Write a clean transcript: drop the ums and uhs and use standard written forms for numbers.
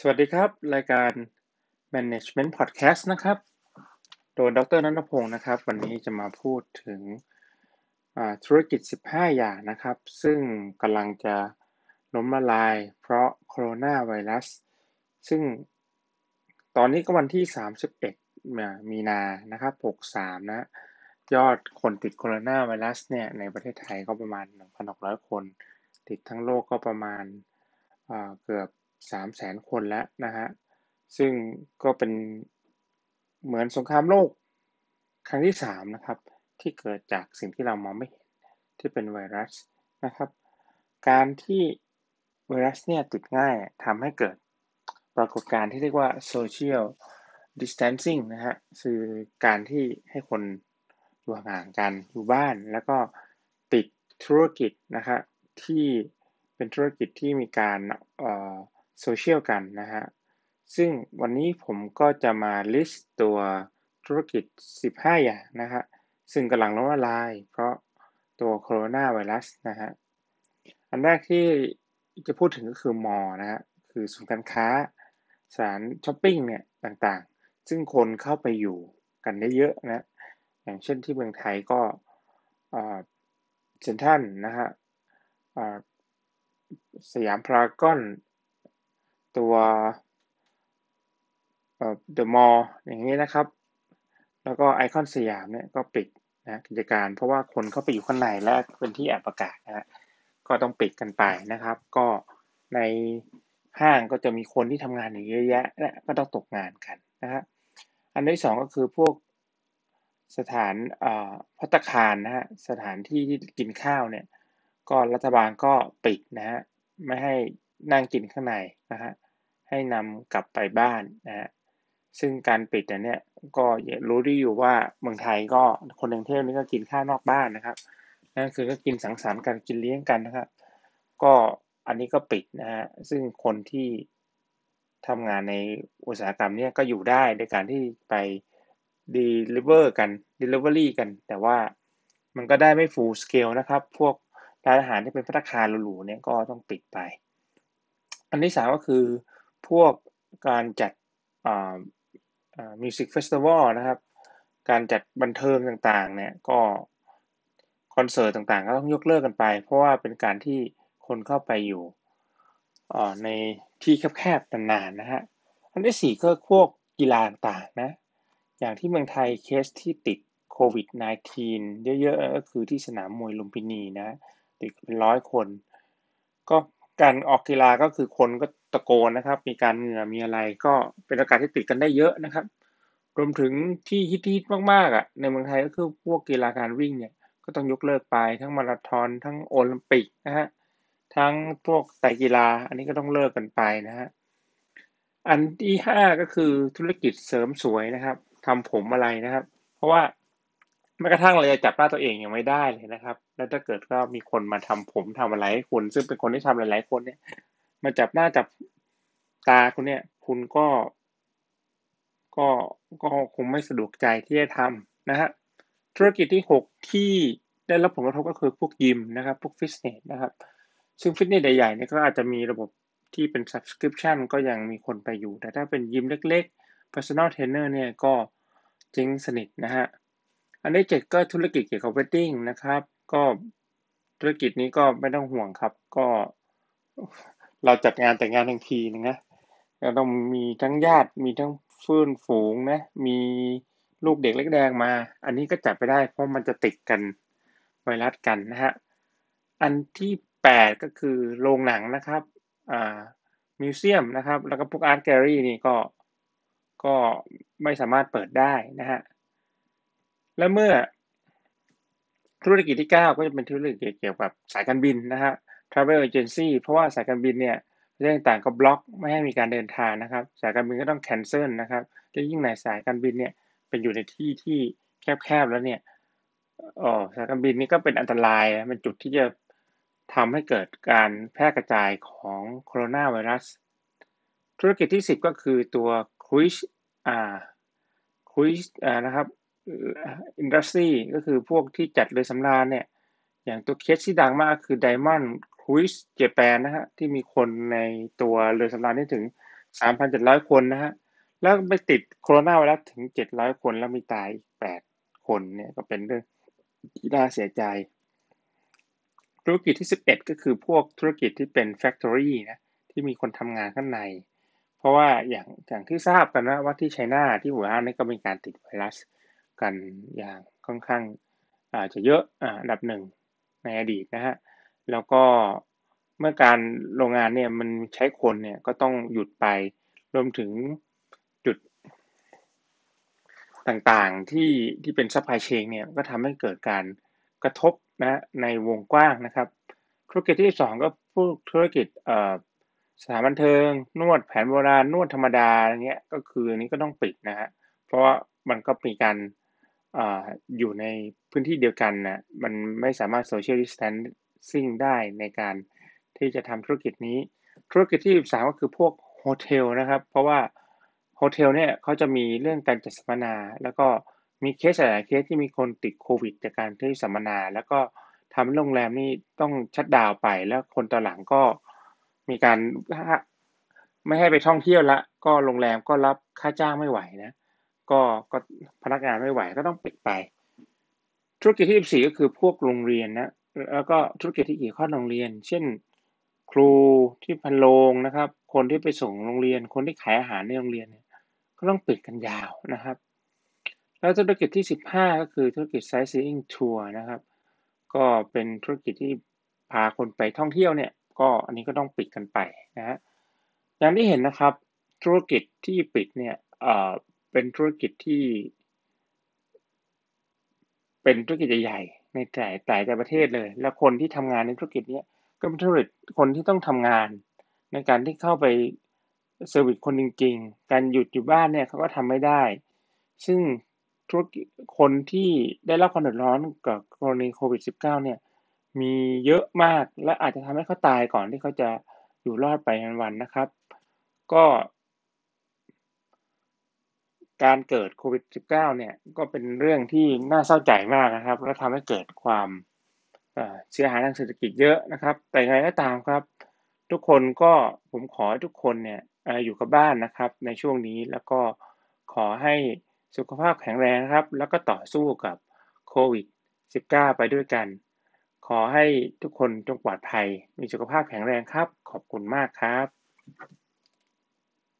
สวัสดีครับรายการ Management Podcast นะครับโดยดร.ณัฐพงศ์นะครับวันนี้จะมาพูดถึงธุรกิจ15อย่างนะครับซึ่งกำลังจะล้มละลายเพราะโคโรนาไวรัสซึ่งตอนนี้ก็วันที่31มีนานะครับ63นะยอดคนติดโคโรนาไวรัสเนี่ยในประเทศไทยก็ประมาณ 1,600 คนติดทั้งโลกก็ประมาณเกือบ300,000 คนแล้วนะฮะซึ่งก็เป็นเหมือนสงครามโลกครั้งที่3นะครับที่เกิดจากสิ่งที่เรามองไม่เห็นที่เป็นไวรัสนะครับการที่ไวรัสเนี่ยติดง่ายทำให้เกิดปรากฏการณ์ที่เรียกว่า social distancing นะฮะคือการที่ให้คนอยู่ห่างกันอยู่บ้านแล้วก็ติดธุรกิจนะฮะที่เป็นธุรกิจที่มีการโซเชียลกันนะฮะซึ่งวันนี้ผมก็จะมาลิสต์ตัวธุรกิจ15อย่างนะฮะซึ่งกำลังล้มละลายเพราะตัวโคโรนาไวรัสนะฮะอันแรกที่จะพูดถึงก็คือมอลล์นะฮะคือศูนย์การค้าสถานช้อปปิ้งเนี่ยต่างๆซึ่งคนเข้าไปอยู่กันได้เยอะนะอย่างเช่นที่เมืองไทยก็เซ็นทรัลนะฮะสยามพารากอนตัวเดอะมอลล์อย่างนี้นะครับแล้วก็ไอคอนสยามเนี่ยก็ปิดนะกิจการเพราะว่าคนเข้าไปอยู่ข้างในและเป็นที่แอบประกาศนะก็ต้องปิดกันไปนะครับก็ในห้างก็จะมีคนที่ทำงานอยู่เยอะแยะและก็ต้องตกงานกันนะฮะอันที่2ก็คือพวกสถานภัตตาคารนะฮะสถานที่ที่กินข้าวเนี่ยก็รัฐบาลก็ปิดนะฮะไม่ให้นั่งกินข้างในนะฮะให้นำกลับไปบ้านนะฮะซึ่งการปิดเนี่ยก็รู้ดีอยู่ว่าเมืองไทยก็คนกรุงเทพนี่ก็กินข้าวนอกบ้านนะครับนั่นคือก็กินสังสรรค์กันกินเลี้ยงกันนะครับก็อันนี้ก็ปิดนะฮะซึ่งคนที่ทำงานในอุตสาหกรรมเนี่ยก็อยู่ได้ในการที่ไปdelivery กันแต่ว่ามันก็ได้ไม่ full scale นะครับพวกร้านอาหารที่เป็นภัตตาคารหรูๆเนี่ยก็ต้องปิดไปอันที่3ก็คือพวกการจัดมิวสิกเฟสติวัลนะครับการจัดบันเทิงต่างๆเนี่ยก็คอนเสิร์ตต่างๆก็ต้องยกเลิกกันไปเพราะว่าเป็นการที่คนเข้าไปอยู่ในที่แคบๆนานๆนะฮะอันที่4ก็พวกกีฬาต่างๆนะอย่างที่เมืองไทยเคสที่ติดโควิด -19 เยอะๆก็คือที่สนามมวยลุมพินีนะติดเป็น100คนก็การออกกีฬาก็คือคนก็ตะโกนนะครับมีการเหงื่อมีอะไรก็เป็นโอกาสที่ติดกันได้เยอะนะครับรวมถึงที่ฮิตมากๆอ่ะในเมืองไทยก็คือพวกกีฬาการวิ่งเนี่ยก็ต้องยกเลิกไปทั้งมาราธอนทั้งโอลิมปิกนะฮะทั้งพวกไตรกีฬาอันนี้ก็ต้องเลิกกันไปนะฮะอันที่5ก็คือธุรกิจเสริมสวยนะครับทำผมอะไรนะครับเพราะว่าแม้กระทั่งเราจะจับหน้าตัวเองยังไม่ได้เลยนะครับแล้วถ้าเกิดก็มีคนมาทำผมทำอะไรให้คุณซึ่งเป็นคนที่ทำหลายๆคนเนี่ยมาจับหน้าจับตาคุณเนี่ยคุณก็คงไม่สะดวกใจที่จะทำนะฮะธุรกิจที่6ที่ได้รับผลกระทบก็คือพวกยิมนะครับพวกฟิตเนสนะครับซึ่งฟิตเนสใหญ่ๆเนี่ยก็อาจจะมีระบบที่เป็น subscription ก็ยังมีคนไปอยู่แต่ถ้าเป็นยิมเล็กๆ personal trainer เนี่ยก็เจ๊งสนิทนะฮะอันที่7ก็ธุรกิจเกี่ยวกับเวดดิ้งนะครับก็ธุรกิจนี้ก็ไม่ต้องห่วงครับก็เราจัดงานแต่งงานทั้งทีนึงนะเราต้องมีทั้งญาติมีทั้งเพื่อนฝูงนะมีลูกเด็กเล็กแดงมาอันนี้ก็จัดไปได้เพราะมันจะติดกันไวรัสกันนะฮะอันที่8ก็คือโรงหนังนะครับมิวเซียมนะครับแล้วก็พวกอาร์ตแกลเลอรี่นี่ก็ไม่สามารถเปิดได้นะฮะและเมื่อธุรกิจที่9ก็จะเป็นธุรกิจเกี่ยวกับสายการบินนะฮะ Travel Agency เพราะว่าสายการบินเนี่ยเรื่องต่างก็บล็อกไม่ให้มีการเดินทางนะครับสายการบินก็ต้อง cancel นะครับและยิ่งในสายการบินเนี่ยเป็นอยู่ในที่ที่แคบๆแล้วเนี่ยสายการบินนี่ก็เป็นอันตรายเป็นจุดที่จะทำให้เกิดการแพร่กระจายของโคโรนาไวรัสธุรกิจที่10ก็คือตัว Cruise นะครับอินดัสทรีก็คือพวกที่จัดเรือสำราญเนี่ยอย่างตัวเคสที่ดังมากคือ Diamond Cruise ญี่ปุ่นนะฮะที่มีคนในตัวเรือสำราญได้ถึง 3,700 คนนะฮะแล้วไปติดโคโรนาไวรัสถึง700 คนแล้วมีตายอีก8 คนเนี่ยก็เป็นเรื่องที่น่าเสียใจธุรกิจที่11ก็คือพวกธุรกิจที่เป็น factory นะที่มีคนทำงานข้างในเพราะว่าอย่างที่ทราบกันนะว่าที่ไชน่าที่อู่ฮั่นนี่ก็มีการติดไวรัสกันอย่างค่อนข้างอาจจะเยอะอันดับ1ในอดีตนะฮะแล้วก็เมื่อการโรงงานเนี่ยมันใช้คนเนี่ยก็ต้องหยุดไปรวมถึงจุดต่างๆที่เป็นซัพพลายเชนเนี่ยก็ทำให้เกิดการกระทบนะในวงกว้างนะครับธุรกิจที่2ก็พวกธุรกิจสถานบันเทิงนวดแผนโบราณนวดธรรมดาอะไรเงี้ยก็คืออันนี้ก็ต้องปิดนะฮะเพราะว่ามันก็มีการอยู่ในพื้นที่เดียวกันนะมันไม่สามารถ social distancing ได้ในการที่จะทำธุรกิจนี้ธุรกิจที่3ก็คือพวกโฮเทลนะครับเพราะว่าโฮเทลเนี่ยเขาจะมีเรื่องการจัดสัมมนาแล้วก็มีเคสหลายเคสที่มีคนติดโควิดจากการที่สัมมนาแล้วก็ทำโรงแรมนี่ต้องชัตดาวน์ไปแล้วคนต่อหลังก็มีการไม่ให้ไปท่องเที่ยวละก็โรงแรมก็รับค่าจ้างไม่ไหวนะก็พนักงานไม่ไหวก็ต้องปิดไปธุรกิจที่4ก็คือพวกโรงเรียนนะแล้วก็ธุรกิจที่เกี่ยวข้องโรงเรียนเช่นครูที่พันโรงนะครับคนที่ไปส่งโรงเรียนคนที่ขายอาหารในโรงเรียนเนี่ยก็ต้องปิดกันยาวนะครับแล้วธุรกิจที่15ก็คือธุรกิจ Sightseeing Tour นะครับก็เป็นธุรกิจที่พาคนไปท่องเที่ยวเนี่ยก็อันนี้ก็ต้องปิดกันไปนะฮะอย่างที่เห็นนะครับธุรกิจที่ปิดเนี่ยเป็นธุรกิจที่เป็นธุรกิจใหญ่ในหลายประเทศเลยและคนที่ทำงานในธุรกิจนี้ก็เป็นธุรกิจคนที่ต้องทำงานในการที่เข้าไปเซอร์วิสคนจริงๆการหยุดอยู่บ้านเนี่ยเขาก็ทำไม่ได้ซึ่งธุรกิจคนที่ได้รับความเดือดร้อนกับกรณีโควิด -19 เนี่ยมีเยอะมากและอาจจะทำให้เขาตายก่อนที่เขาจะอยู่รอดไปวันๆนะครับก็การเกิดโควิด -19 เนี่ยก็เป็นเรื่องที่น่าเศร้าใจมากนะครับและทำให้เกิดความเสียหายทางเศรษฐกิจเยอะนะครับแต่ยังไงก็ตามครับทุกคนก็ผมขอให้ทุกคนเนี่ยอยู่กับบ้านนะครับในช่วงนี้แล้วก็ขอให้สุขภาพแข็งแรงนะครับแล้วก็ต่อสู้กับโควิด -19 ไปด้วยกันขอให้ทุกคนจงปลอดภัยมีสุขภาพแข็งแรงครับขอบคุณมากครับ